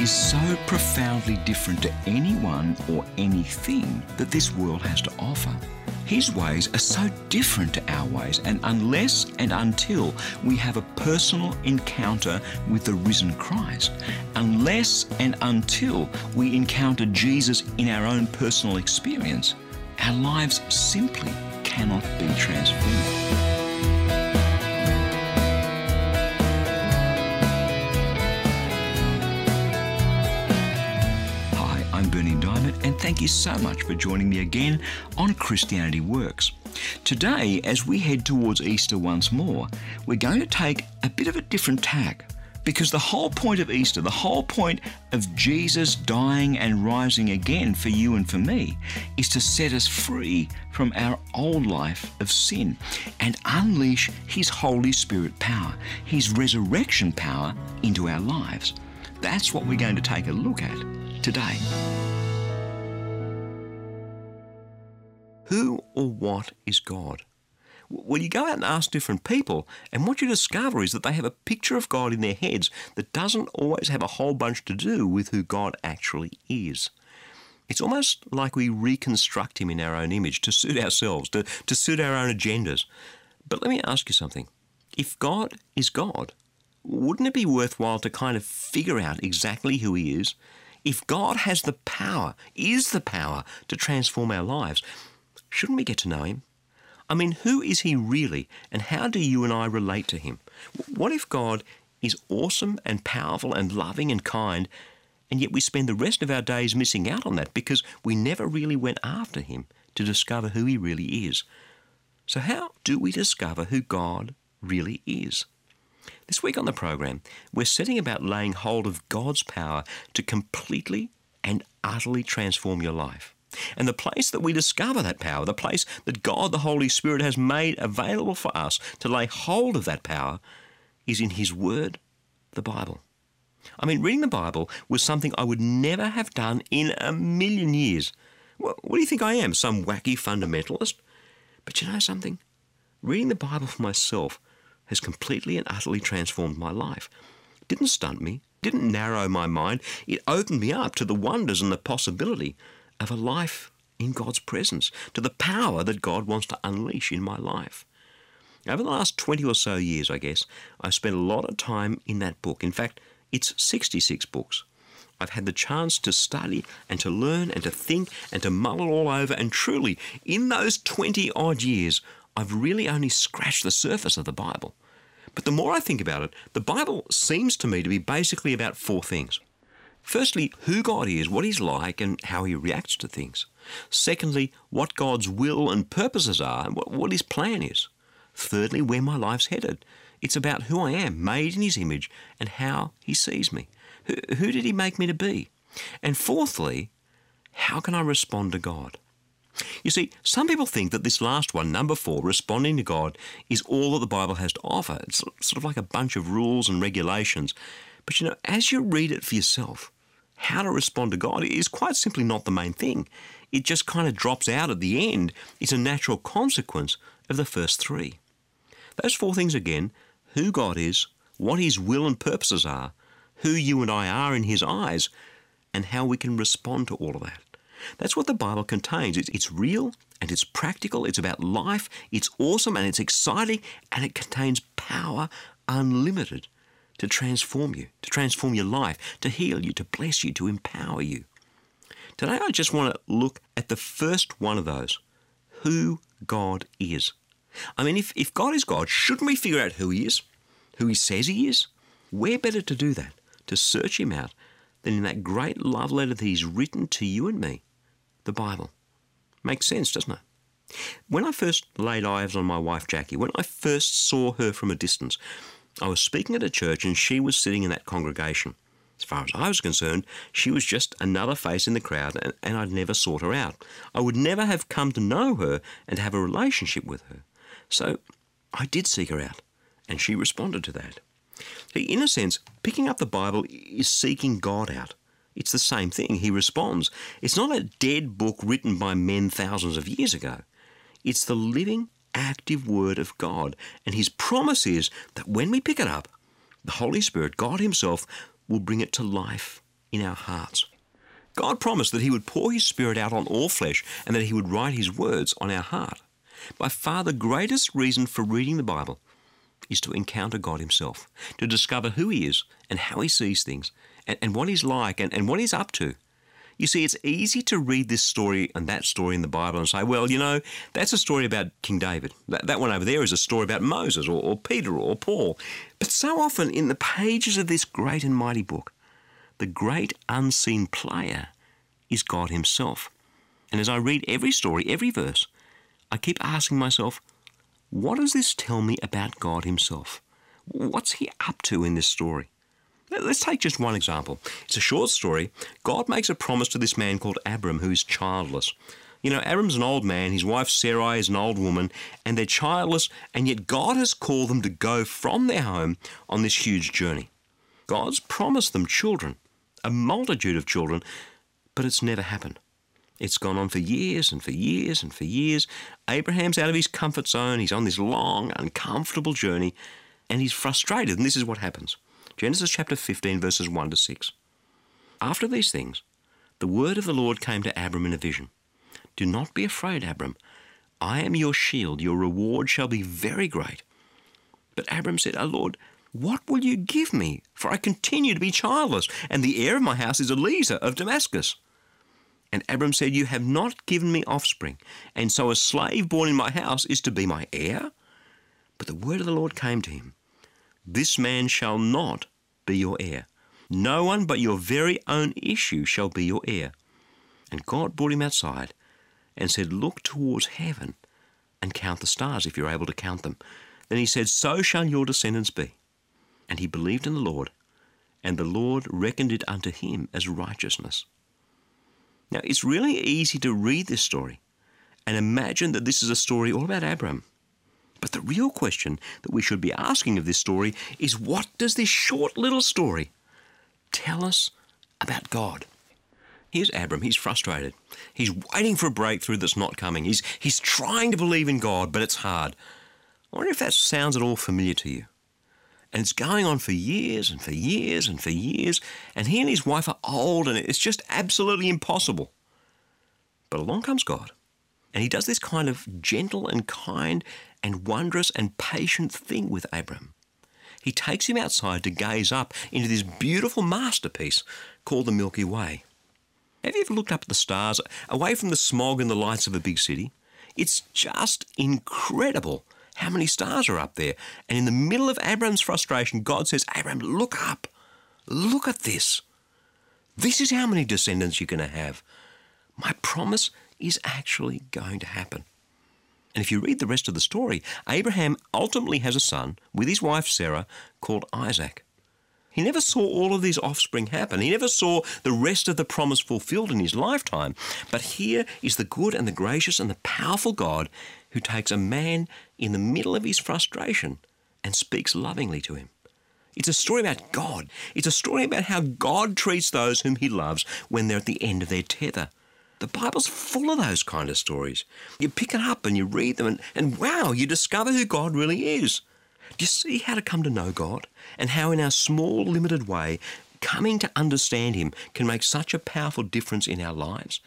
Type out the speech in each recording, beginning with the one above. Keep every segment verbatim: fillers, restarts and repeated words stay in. is so profoundly different to anyone or anything that this world has to offer. His ways are so different to our ways, and unless and until we have a personal encounter with the risen Christ, unless and until we encounter Jesus in our own personal experience, our lives simply cannot be transformed. Bernie Dymat, and thank you so much for joining me again on Christianity Works. Today, as we head towards Easter once more, we're going to take a bit of a different tack, because the whole point of Easter, the whole point of Jesus dying and rising again for you and for me, is to set us free from our old life of sin and unleash His Holy Spirit power, His resurrection power into our lives. That's what we're going to take a look at today. Who or what is God? Well, you go out and ask different people, and what you discover is that they have a picture of God in their heads that doesn't always have a whole bunch to do with who God actually is. It's almost like we reconstruct Him in our own image to suit ourselves, to, to suit our own agendas. But let me ask you something. If God is God, wouldn't it be worthwhile to kind of figure out exactly who He is? If God has the power, is the power to transform our lives, shouldn't we get to know Him? I mean, who is He really, and how do you and I relate to Him? What if God is awesome and powerful and loving and kind, and yet we spend the rest of our days missing out on that because we never really went after Him to discover who He really is? So how do we discover who God really is? This week on the program, we're setting about laying hold of God's power to completely and utterly transform your life. And the place that we discover that power, the place that God the Holy Spirit has made available for us to lay hold of that power, is in His Word, the Bible. I mean, reading the Bible was something I would never have done in a million years. What do you think I am, some wacky fundamentalist? But you know something? Reading the Bible for myself has completely and utterly transformed my life. It didn't stunt me, didn't narrow my mind. It opened me up to the wonders and the possibility of a life in God's presence, to the power that God wants to unleash in my life. Over the last twenty or so years, I guess, I've spent a lot of time in that book. In fact, it's sixty-six books. I've had the chance to study and to learn and to think and to mull it all over, and truly, in those twenty-odd years, I've really only scratched the surface of the Bible. But the more I think about it, the Bible seems to me to be basically about four things. Firstly, who God is, what He's like, and how He reacts to things. Secondly, what God's will and purposes are, and what, what His plan is. Thirdly, where my life's headed. It's about who I am, made in His image, and how He sees me. Who, who did He make me to be? And fourthly, how can I respond to God? You see, some people think that this last one, number four, responding to God, is all that the Bible has to offer. It's sort of like a bunch of rules and regulations. But you know, as you read it for yourself, how to respond to God is quite simply not the main thing. It just kind of drops out at the end. It's a natural consequence of the first three. Those four things again: who God is, what His will and purposes are, who you and I are in His eyes, and how we can respond to all of that. That's what the Bible contains. It's, it's real and it's practical. It's about life. It's awesome and it's exciting, and it contains power unlimited to transform you, to transform your life, to heal you, to bless you, to empower you. Today I just want to look at the first one of those, who God is. I mean, if, if God is God, shouldn't we figure out who He is, who He says He is? Where better to do that, to search Him out, than in that great love letter that He's written to you and me, the Bible. Makes sense, doesn't it? When I first laid eyes on my wife Jackie, when I first saw her from a distance, I was speaking at a church and she was sitting in that congregation. As far as I was concerned, she was just another face in the crowd, and, and I'd never sought her out. I would never have come to know her and have a relationship with her. So I did seek her out, and she responded to that. In a sense, picking up the Bible is seeking God out. It's the same thing. He responds. It's not a dead book written by men thousands of years ago. It's the living, active Word of God. And His promise is that when we pick it up, the Holy Spirit, God Himself, will bring it to life in our hearts. God promised that he would pour his Spirit out on all flesh and that he would write his words on our heart. By far the greatest reason for reading the Bible is to encounter God himself, to discover who he is and how he sees things and, and what he's like and, and what he's up to. You see, it's easy to read this story and that story in the Bible and say, well, you know, that's a story about King David. That, that one over there is a story about Moses or, or Peter or Paul. But so often in the pages of this great and mighty book, the great unseen player is God himself. And as I read every story, every verse, I keep asking myself, what does this tell me about God himself? What's he up to in this story? Let's take just one example. It's a short story. God makes a promise to this man called Abram, who is childless. You know, Abram's an old man, his wife Sarai is an old woman, and they're childless, and yet God has called them to go from their home on this huge journey. God's promised them children, a multitude of children, but it's never happened. It's gone on for years and for years and for years. Abraham's out of his comfort zone. He's on this long, uncomfortable journey, and he's frustrated, and this is what happens. Genesis chapter fifteen, verses one to six. After these things, the word of the Lord came to Abram in a vision. Do not be afraid, Abram. I am your shield. Your reward shall be very great. But Abram said, O Lord, what will you give me? For I continue to be childless, and the heir of my house is Eliezer of Damascus. And Abram said, you have not given me offspring, and so a slave born in my house is to be my heir? But the word of the Lord came to him. This man shall not be your heir. No one but your very own issue shall be your heir. And God brought him outside and said, look towards heaven and count the stars, if you're able to count them. Then he said, so shall your descendants be. And he believed in the Lord, and the Lord reckoned it unto him as righteousness. Now, it's really easy to read this story and imagine that this is a story all about Abram. But the real question that we should be asking of this story is, what does this short little story tell us about God? Here's Abram. He's frustrated. He's waiting for a breakthrough that's not coming. He's, he's trying to believe in God, but it's hard. I wonder if that sounds at all familiar to you. And it's going on for years and for years and for years, and he and his wife are old, and it's just absolutely impossible. But along comes God. And he does this kind of gentle and kind and wondrous and patient thing with Abram. He takes him outside to gaze up into this beautiful masterpiece called the Milky Way. Have you ever looked up at the stars, away from the smog and the lights of a big city? It's just incredible how many stars are up there. And in the middle of Abram's frustration, God says, Abram, look up. Look at this. This is how many descendants you're going to have. My promise is actually going to happen. And if you read the rest of the story, Abraham ultimately has a son with his wife Sarah called Isaac. He never saw all of these offspring happen. He never saw the rest of the promise fulfilled in his lifetime. But here is the good and the gracious and the powerful God who takes a man in the middle of his frustration and speaks lovingly to him. It's a story about God. It's a story about how God treats those whom he loves when they're at the end of their tether. The Bible's full of those kind of stories. You pick it up and you read them and, and wow, you discover who God really is. Do you see how to come to know God and how in our small, limited way, coming to understand him can make such a powerful difference in our lives?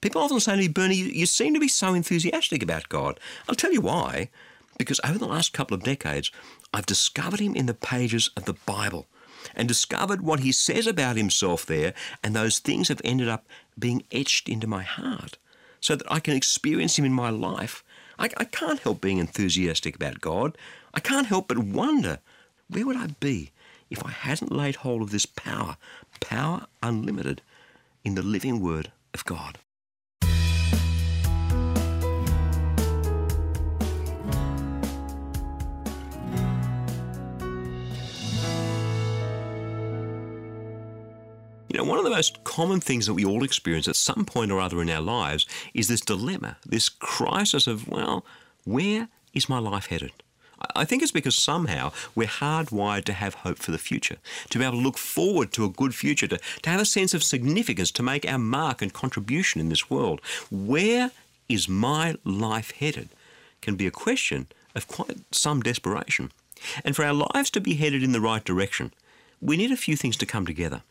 People often say to me, Bernie, you seem to be so enthusiastic about God. I'll tell you why. Because over the last couple of decades, I've discovered him in the pages of the Bible and discovered what he says about himself there, and those things have ended up being etched into my heart so that I can experience him in my life. I, I can't help being enthusiastic about God. I can't help but wonder, where would I be if I hadn't laid hold of this power, power unlimited, in the living word of God? You know, one of the most common things that we all experience at some point or other in our lives is this dilemma, this crisis of, well, where is my life headed? I think it's because somehow we're hardwired to have hope for the future, to be able to look forward to a good future, to, to have a sense of significance, to make our mark and contribution in this world. Where is my life headed can be a question of quite some desperation. And for our lives to be headed in the right direction, we need a few things to come together.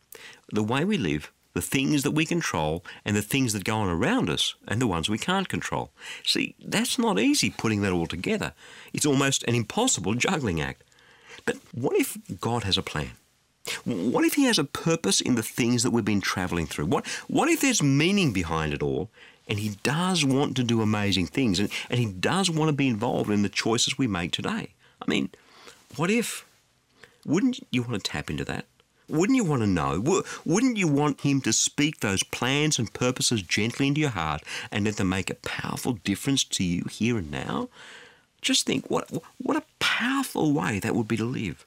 the way we live, the things that we control, and the things that go on around us, and the ones we can't control. See, that's not easy, putting that all together. It's almost an impossible juggling act. But what if God has a plan? What if he has a purpose in the things that we've been traveling through? What what if there's meaning behind it all, and he does want to do amazing things, and, and he does want to be involved in the choices we make today? I mean, what if? Wouldn't you want to tap into that? Wouldn't you want to know? Wouldn't you want him to speak those plans and purposes gently into your heart and let them make a powerful difference to you here and now? Just think, what what a powerful way that would be to live.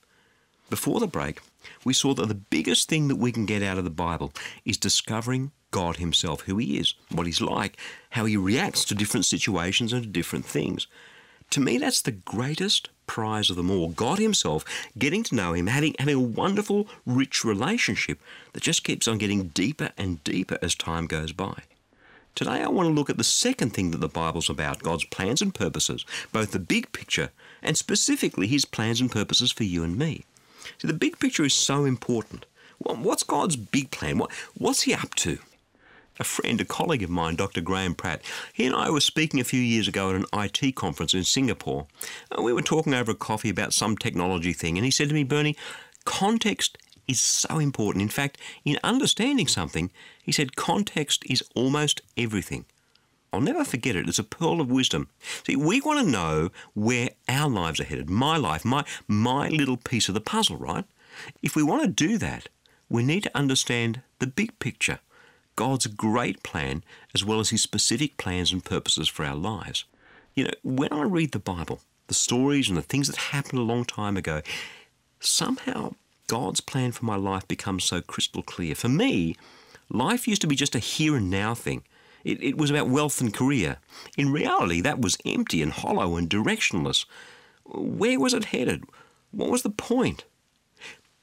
Before the break, we saw that the biggest thing that we can get out of the Bible is discovering God himself, who he is, what he's like, how he reacts to different situations and to different things. To me, that's the greatest prize of them all. God himself, getting to know him, having, having a wonderful, rich relationship that just keeps on getting deeper and deeper as time goes by. Today, I want to look at the second thing that the Bible's about, God's plans and purposes, both the big picture and specifically his plans and purposes for you and me. See, the big picture is so important. What's God's big plan? What, what's he up to? A friend, a colleague of mine, Doctor Graham Pratt, he and I were speaking a few years ago at an I T conference in Singapore. We were talking over a coffee about some technology thing, and he said to me, Bernie, context is so important. In fact, in understanding something, he said, context is almost everything. I'll never forget it. It's a pearl of wisdom. See, we want to know where our lives are headed, my life, my, my little piece of the puzzle, right? If we want to do that, we need to understand the big picture, God's great plan, as well as his specific plans and purposes for our lives. You know, when I read the Bible, the stories and the things that happened a long time ago, somehow God's plan for my life becomes so crystal clear. For me, life used to be just a here and now thing. It, it was about wealth and career. In reality, that was empty and hollow and directionless. Where was it headed? What was the point?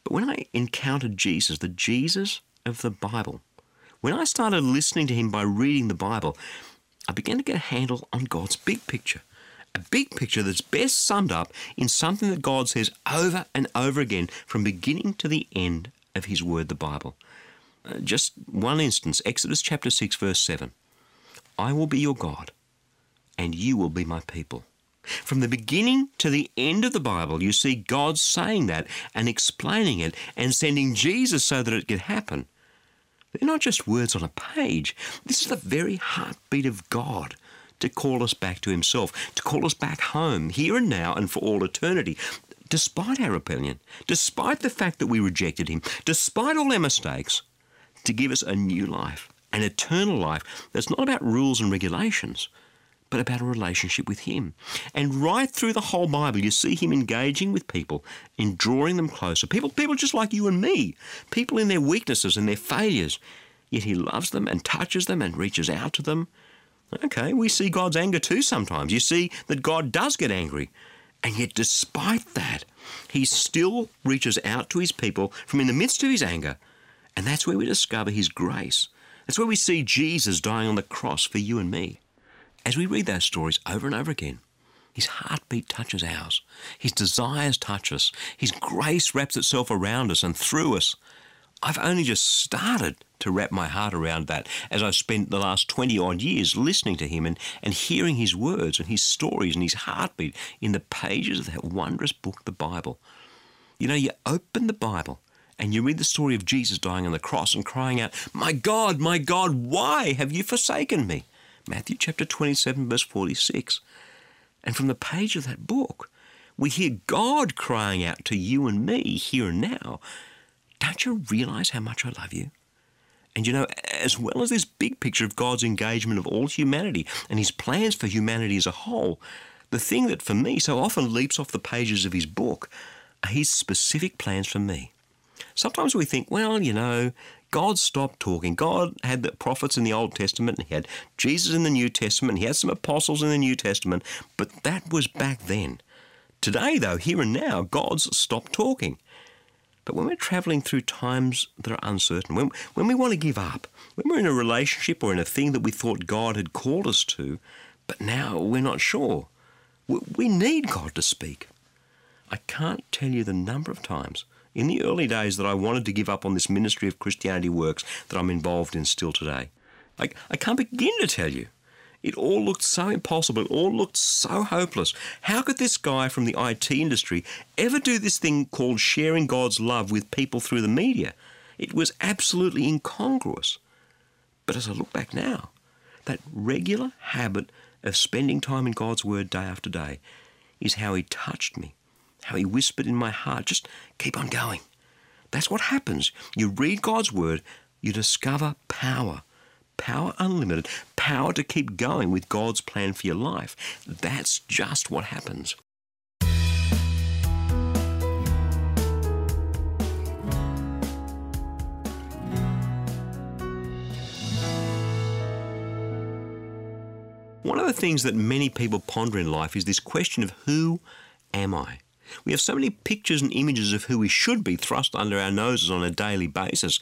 But when I encountered Jesus, the Jesus of the Bible, when I started listening to him by reading the Bible, I began to get a handle on God's big picture. A big picture that's best summed up in something that God says over and over again from beginning to the end of his word, the Bible. Uh, just one instance, Exodus chapter six, verse seven. I will be your God, and you will be my people. From the beginning to the end of the Bible, you see God saying that and explaining it and sending Jesus so that it could happen. They're not just words on a page. This is the very heartbeat of God to call us back to himself, to call us back home, here and now and for all eternity, despite our rebellion, despite the fact that we rejected him, despite all our mistakes, to give us a new life, an eternal life that's not about rules and regulations, but about a relationship with him. And right through the whole Bible, you see him engaging with people and drawing them closer. People, people just like you and me, people in their weaknesses and their failures. Yet he loves them and touches them and reaches out to them. Okay, we see God's anger too sometimes. You see that God does get angry. And yet despite that, he still reaches out to his people from in the midst of his anger. And that's where we discover his grace. That's where we see Jesus dying on the cross for you and me. As we read those stories over and over again, his heartbeat touches ours, his desires touch us, his grace wraps itself around us and through us. I've only just started to wrap my heart around that as I've spent the last twenty odd years listening to him and, and hearing his words and his stories and his heartbeat in the pages of that wondrous book, the Bible. You know, you open the Bible and you read the story of Jesus dying on the cross and crying out, "My God, my God, why have you forsaken me?" Matthew chapter twenty-seven, verse forty-six. And from the page of that book, we hear God crying out to you and me here and now, "Don't you realize how much I love you?" And you know, as well as this big picture of God's engagement of all humanity and his plans for humanity as a whole, the thing that for me so often leaps off the pages of his book are his specific plans for me. Sometimes we think, well, you know, God stopped talking. God had the prophets in the Old Testament, and he had Jesus in the New Testament, and he had some apostles in the New Testament, but that was back then. Today, though, here and now, God's stopped talking. But when we're travelling through times that are uncertain, when, when we want to give up, when we're in a relationship or in a thing that we thought God had called us to, but now we're not sure, we, we need God to speak. I can't tell you the number of times in the early days that I wanted to give up on this ministry of Christianity Works that I'm involved in still today. I, I can't begin to tell you. It all looked so impossible. It all looked so hopeless. How could this guy from the I T industry ever do this thing called sharing God's love with people through the media? It was absolutely incongruous. But as I look back now, that regular habit of spending time in God's Word day after day is how He touched me, how He whispered in my heart, just keep on going. That's what happens. You read God's Word, you discover power, power unlimited, power to keep going with God's plan for your life. That's just what happens. One of the things that many people ponder in life is this question of who am I? We have so many pictures and images of who we should be thrust under our noses on a daily basis,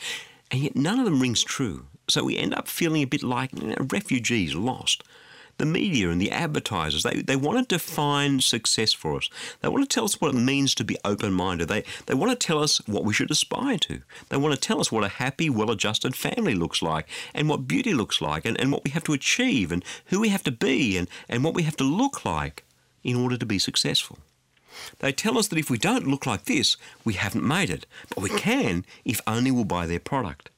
and yet none of them rings true. So we end up feeling a bit like you know, refugees lost. The media and the advertisers, they, they want to define success for us. They want to tell us what it means to be open-minded. They, they want to tell us what we should aspire to. They want to tell us what a happy, well-adjusted family looks like and what beauty looks like and, and what we have to achieve and who we have to be and, and what we have to look like in order to be successful. They tell us that if we don't look like this, we haven't made it, but we can if only we'll buy their product.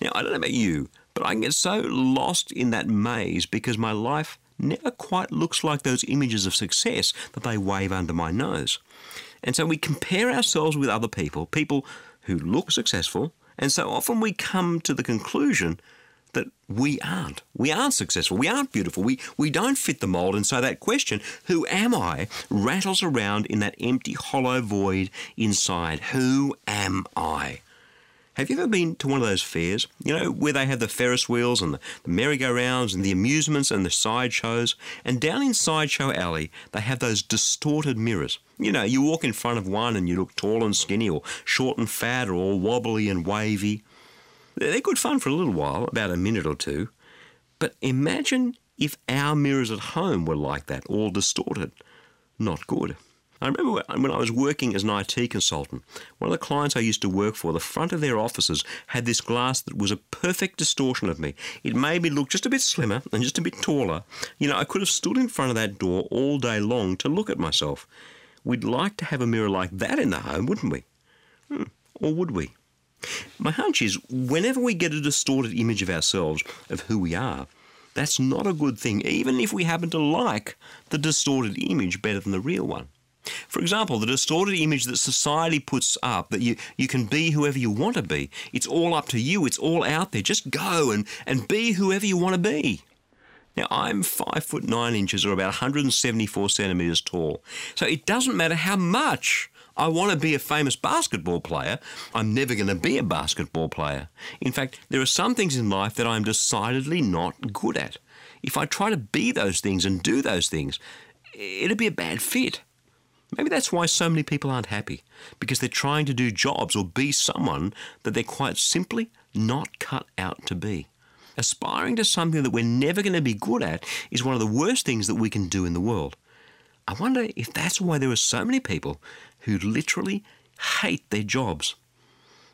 Now, I don't know about you, but I can get so lost in that maze because my life never quite looks like those images of success that they wave under my nose. And so we compare ourselves with other people, people who look successful, and so often we come to the conclusion that we aren't. We aren't successful. We aren't beautiful. We, we don't fit the mold. And so that question, who am I, rattles around in that empty, hollow void inside. Who am I? Have you ever been to one of those fairs, you know, where they have the Ferris wheels and the, the merry-go-rounds and the amusements and the sideshows? And down in Sideshow Alley, they have those distorted mirrors. You know, you walk in front of one and you look tall and skinny or short and fat or all wobbly and wavy. They're good fun for a little while, about a minute or two. But imagine if our mirrors at home were like that, all distorted. Not good. I remember when I was working as an I T consultant, one of the clients I used to work for, the front of their offices had this glass that was a perfect distortion of me. It made me look just a bit slimmer and just a bit taller. You know, I could have stood in front of that door all day long to look at myself. We'd like to have a mirror like that in the home, wouldn't we? Hmm. Or would we? My hunch is whenever we get a distorted image of ourselves, of who we are, that's not a good thing, even if we happen to like the distorted image better than the real one. For example, the distorted image that society puts up, that you, you can be whoever you want to be. It's all up to you. It's all out there. Just go and, and be whoever you want to be. Now, I'm five foot nine inches or about one hundred seventy-four centimetres tall. So it doesn't matter how much I want to be a famous basketball player. I'm never going to be a basketball player. In fact, there are some things in life that I'm decidedly not good at. If I try to be those things and do those things, it'd be a bad fit. Maybe that's why so many people aren't happy, because they're trying to do jobs or be someone that they're quite simply not cut out to be. Aspiring to something that we're never going to be good at is one of the worst things that we can do in the world. I wonder if that's why there are so many people who literally hate their jobs.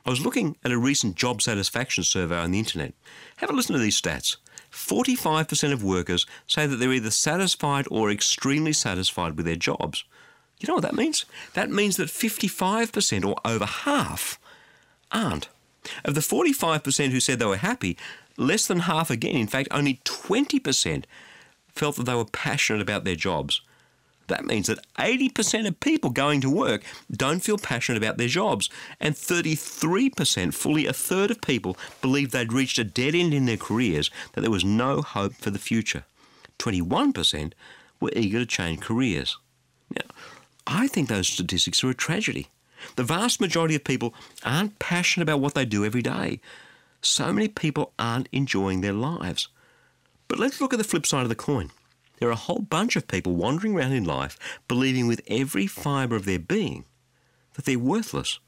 I was looking at a recent job satisfaction survey on the internet. Have a listen to these stats. forty-five percent of workers say that they're either satisfied or extremely satisfied with their jobs. You know what that means? That means that fifty-five percent or over half aren't. Of the forty-five percent who said they were happy, less than half again, in fact, only twenty percent felt that they were passionate about their jobs. That means that eighty percent of people going to work don't feel passionate about their jobs, and thirty-three percent, fully a third of people, believed they'd reached a dead end in their careers, that there was no hope for the future. twenty-one percent were eager to change careers. Now, I think those statistics are a tragedy. The vast majority of people aren't passionate about what they do every day. So many people aren't enjoying their lives. But let's look at the flip side of the coin. There are a whole bunch of people wandering around in life believing with every fibre of their being that they're worthless.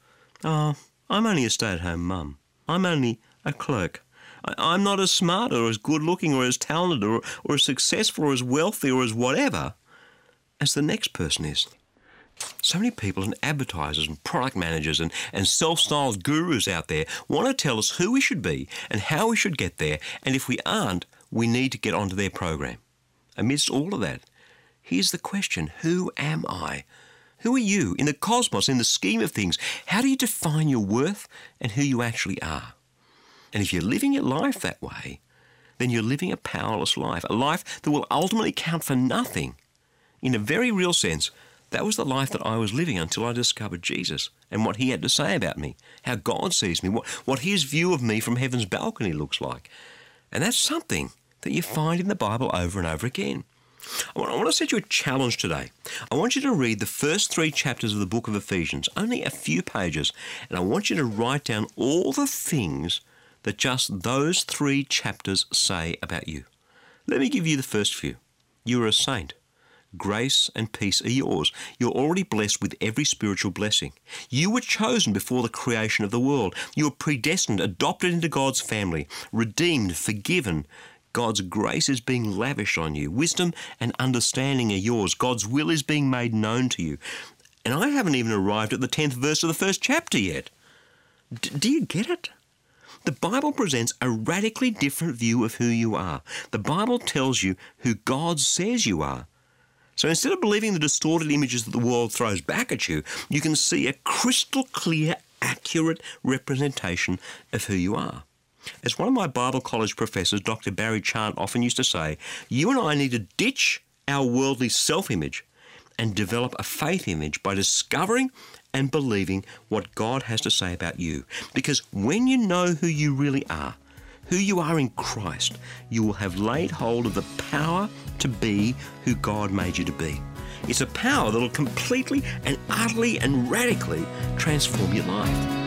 Oh, I'm only a stay-at-home mum. I'm only a clerk. I- I'm not as smart or as good-looking or as talented or, or as successful or as wealthy or as whatever as the next person is. So many people and advertisers and product managers and, and self-styled gurus out there want to tell us who we should be and how we should get there, and if we aren't, we need to get onto their program. Amidst all of that, here's the question: who am I? Who are you in the cosmos, in the scheme of things? How do you define your worth and who you actually are? And if you're living your life that way, then you're living a powerless life, a life that will ultimately count for nothing. In a very real sense, that was the life that I was living until I discovered Jesus and what he had to say about me, how God sees me, what, what his view of me from heaven's balcony looks like. And that's something that you find in the Bible over and over again. I want to set you a challenge today. I want you to read the first three chapters of the book of Ephesians, only a few pages, and I want you to write down all the things that just those three chapters say about you. Let me give you the first few. You are a saint. Grace and peace are yours. You're already blessed with every spiritual blessing. You were chosen before the creation of the world. You were predestined, adopted into God's family, redeemed, forgiven. God's grace is being lavished on you. Wisdom and understanding are yours. God's will is being made known to you. And I haven't even arrived at the tenth verse of the first chapter yet. D- do you get it? The Bible presents a radically different view of who you are. The Bible tells you who God says you are. So instead of believing the distorted images that the world throws back at you, you can see a crystal clear, accurate representation of who you are. As one of my Bible college professors, Doctor Barry Chant, often used to say, you and I need to ditch our worldly self-image and develop a faith image by discovering and believing what God has to say about you. Because when you know who you really are, who you are in Christ, you will have laid hold of the power to be who God made you to be. It's a power that will completely and utterly and radically transform your life.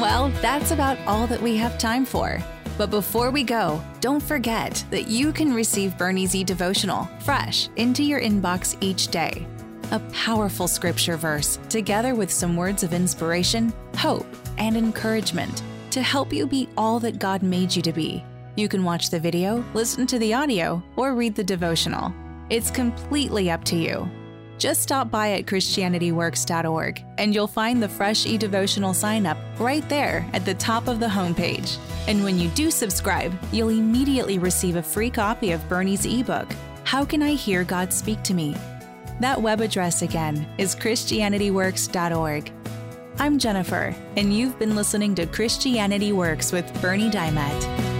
Well, that's about all that we have time for. But before we go, don't forget that you can receive Bernie's e-devotional fresh into your inbox each day. A powerful scripture verse, together with some words of inspiration, hope, and encouragement to help you be all that God made you to be. You can watch the video, listen to the audio, or read the devotional. It's completely up to you. Just stop by at Christianity Works dot org and you'll find the fresh e-devotional sign-up right there at the top of the homepage. And when you do subscribe, you'll immediately receive a free copy of Bernie's ebook, How Can I Hear God Speak to Me? That web address again is Christianity Works dot org. I'm Jennifer, and you've been listening to Christianity Works with Bernie Dymat.